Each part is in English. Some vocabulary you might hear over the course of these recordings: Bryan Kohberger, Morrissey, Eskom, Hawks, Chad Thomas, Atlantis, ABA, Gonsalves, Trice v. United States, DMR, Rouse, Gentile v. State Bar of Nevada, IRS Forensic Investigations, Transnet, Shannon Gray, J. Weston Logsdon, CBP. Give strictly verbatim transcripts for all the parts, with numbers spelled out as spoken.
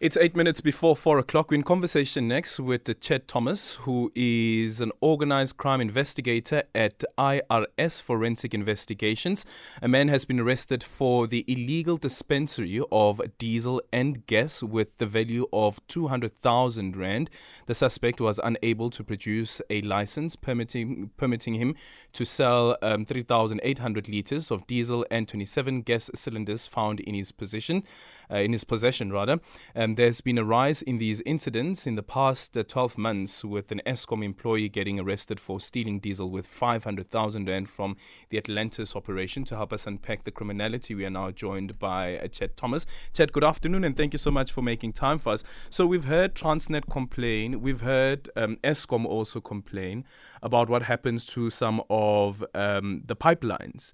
It's eight minutes before four o'clock. We're in conversation next with Chad Thomas, who is an organized crime investigator at I R S Forensic Investigations. A man has been arrested for the illegal dispensary of diesel and gas with the value of two hundred thousand rand. The suspect was unable to produce a license permitting, permitting him to sell um, three thousand eight hundred liters of diesel and twenty-seven gas cylinders found in his position, uh, in his possession rather. Um, There's been a rise in these incidents in the past uh, twelve months, with an Eskom employee getting arrested for stealing diesel with five hundred thousand rand from the Atlantis operation. To help us unpack the criminality, we are now joined by uh, Chad Thomas. Chad, good afternoon, and thank you so much for making time for us. So we've heard Transnet complain. We've heard um, Eskom also complain about what happens to some of um, the pipelines.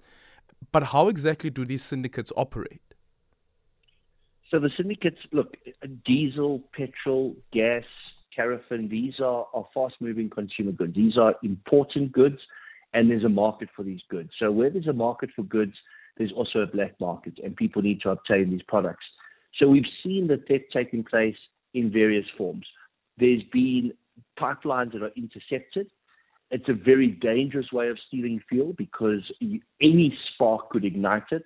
But how exactly do these syndicates operate? So the syndicates, look, diesel, petrol, gas, kerosene, these are, are fast-moving consumer goods. These are important goods, and there's a market for these goods. So where there's a market for goods, there's also a black market, and people need to obtain these products. So we've seen the theft taking place in various forms. There's been pipelines that are intercepted. It's a very dangerous way of stealing fuel because any spark could ignite it.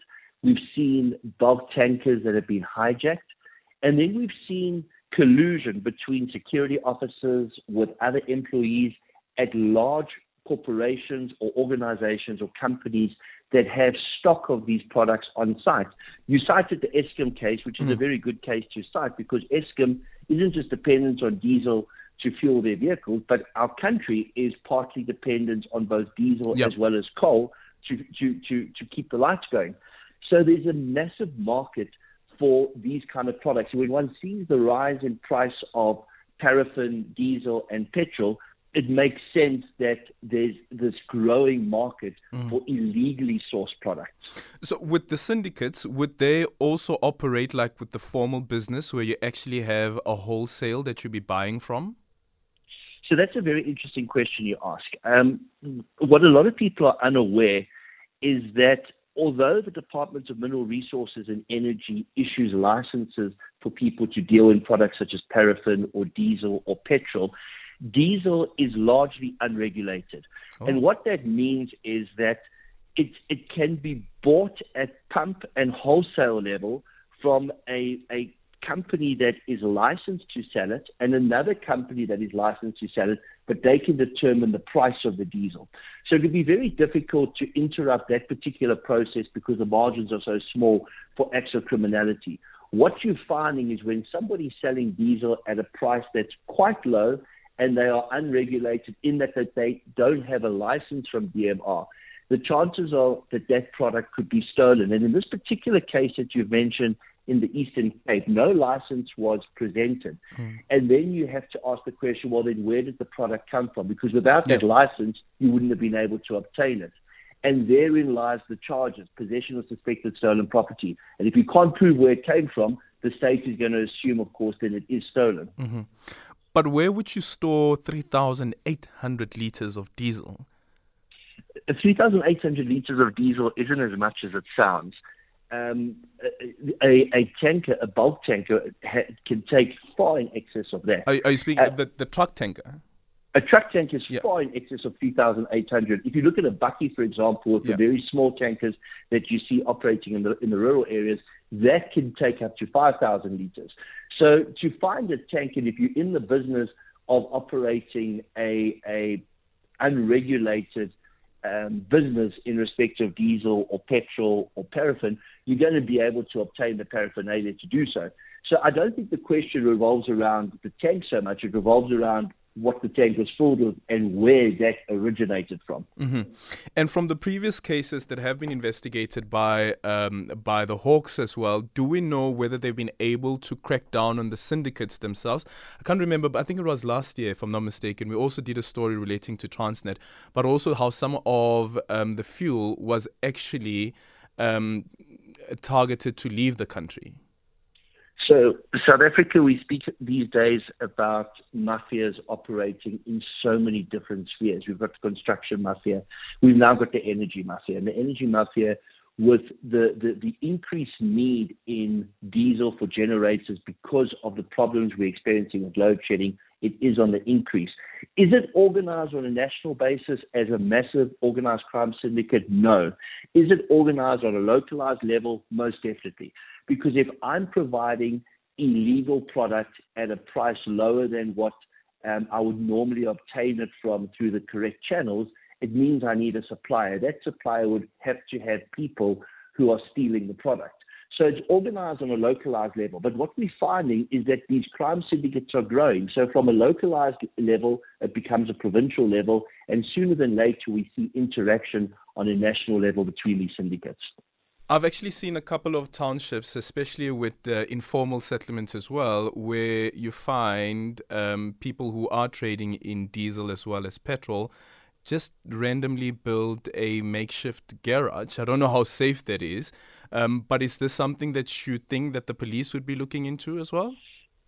We've seen bulk tankers that have been hijacked. And then we've seen collusion between security officers with other employees at large corporations or organizations or companies that have stock of these products on site. You cited the Eskom case, which is mm. a very good case to cite because Eskom isn't just dependent on diesel to fuel their vehicles, but our country is partly dependent on both diesel yep. as well as coal to, to, to, to keep the lights going. So there's a massive market for these kind of products. When one sees the rise in price of paraffin, diesel, and petrol, it makes sense that there's this growing market mm. for illegally sourced products. So with the syndicates, would they also operate like with the formal business where you actually have a wholesale that you'd be buying from? So that's a very interesting question you ask. Um, what a lot of people are unaware is that although the Department of Mineral Resources and Energy issues licenses for people to deal in products such as paraffin or diesel or petrol, diesel is largely unregulated. Oh. And what that means is that it, it can be bought at pump and wholesale level from a, a company that is licensed to sell it and another company that is licensed to sell it, but they can determine the price of the diesel. So it would be very difficult to interrupt that particular process because the margins are so small for acts of criminality. What you're finding is when somebody's selling diesel at a price that's quite low and they are unregulated in that they don't have a license from D M R, the chances are that that product could be stolen. And in this particular case that you've mentioned, in the Eastern Cape, no license was presented. Mm. And then you have to ask the question, well, then where did the product come from? Because without yeah. that license, you wouldn't have been able to obtain it. And therein lies the charges, possession of suspected stolen property. And if you can't prove where it came from, the state is going to assume, of course, that it is stolen. Mm-hmm. But where would you store three thousand eight hundred litres of diesel? three thousand eight hundred litres of diesel isn't as much as it sounds. Um, a, a tanker, a bulk tanker, ha- can take far in excess of that. Are, are you speaking uh, of the, the truck tanker? A truck tanker is yeah. far in excess of three thousand eight hundred. If you look at a bucky, for example, with yeah. the very small tankers that you see operating in the in the rural areas, that can take up to five thousand litres. So to find a tanker, if you're in the business of operating a, a unregulated Um, business in respect of diesel or petrol or paraffin, you're going to be able to obtain the paraphernalia to do so. So I don't think the question revolves around the tank so much. It revolves around what the tank was filled with and where that originated from. Mm-hmm. And from the previous cases that have been investigated by um, by the Hawks as well, do we know whether they've been able to crack down on the syndicates themselves? I can't remember, but I think it was last year, if I'm not mistaken. We also did a story relating to Transnet, but also how some of um, the fuel was actually um, targeted to leave the country. So South Africa, we speak these days about mafias operating in so many different spheres. We've got the construction mafia. We've now got the energy mafia. And the energy mafia with the, the, the increased need in diesel for generators because of the problems we're experiencing with load shedding, it is on the increase. Is it organized on a national basis as a massive organized crime syndicate? No. Is it organized on a localized level? Most definitely. Because if I'm providing illegal product at a price lower than what um, I would normally obtain it from through the correct channels, it means I need a supplier. That supplier would have to have people who are stealing the product. So it's organized on a localized level. But what we're finding is that these crime syndicates are growing. So from a localized level, it becomes a provincial level. And sooner than later, we see interaction on a national level between these syndicates. I've actually seen a couple of townships, especially with the informal settlements as well, where you find um, people who are trading in diesel as well as petrol just randomly build a makeshift garage. I don't know how safe that is, um, but is this something that you think that the police would be looking into as well?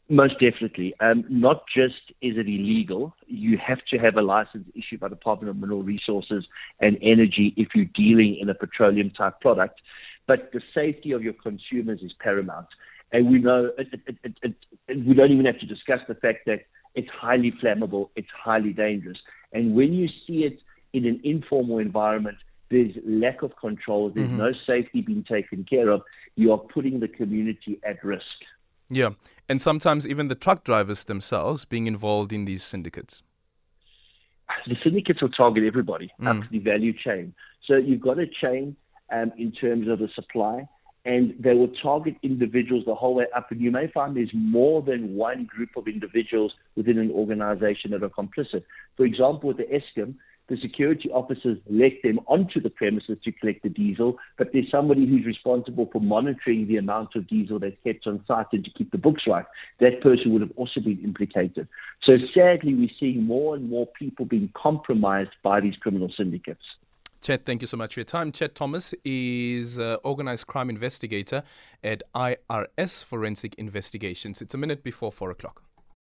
Most definitely. Um, not just is it illegal, you have to have a license issued by the Department of Mineral Resources and Energy if you're dealing in a petroleum-type product, but the safety of your consumers is paramount. And we know, it, it, it, it, it, we don't even have to discuss the fact that it's highly flammable, it's highly dangerous. And when you see it in an informal environment, there's lack of control, there's mm-hmm. no safety being taken care of, you are putting the community at risk. Yeah, and sometimes even the truck drivers themselves being involved in these syndicates. The syndicates will target everybody mm. up the value chain. So you've got a chain um, in terms of the supply, and they will target individuals the whole way up. And you may find there's more than one group of individuals within an organization that are complicit. For example, with the Eskom, the security officers let them onto the premises to collect the diesel, but there's somebody who's responsible for monitoring the amount of diesel that's kept on site and to keep the books right. That person would have also been implicated. So sadly, we're seeing more and more people being compromised by these criminal syndicates. Chad, thank you so much for your time. Chad Thomas is an organized crime investigator at I R S Forensic Investigations. It's a minute before four o'clock.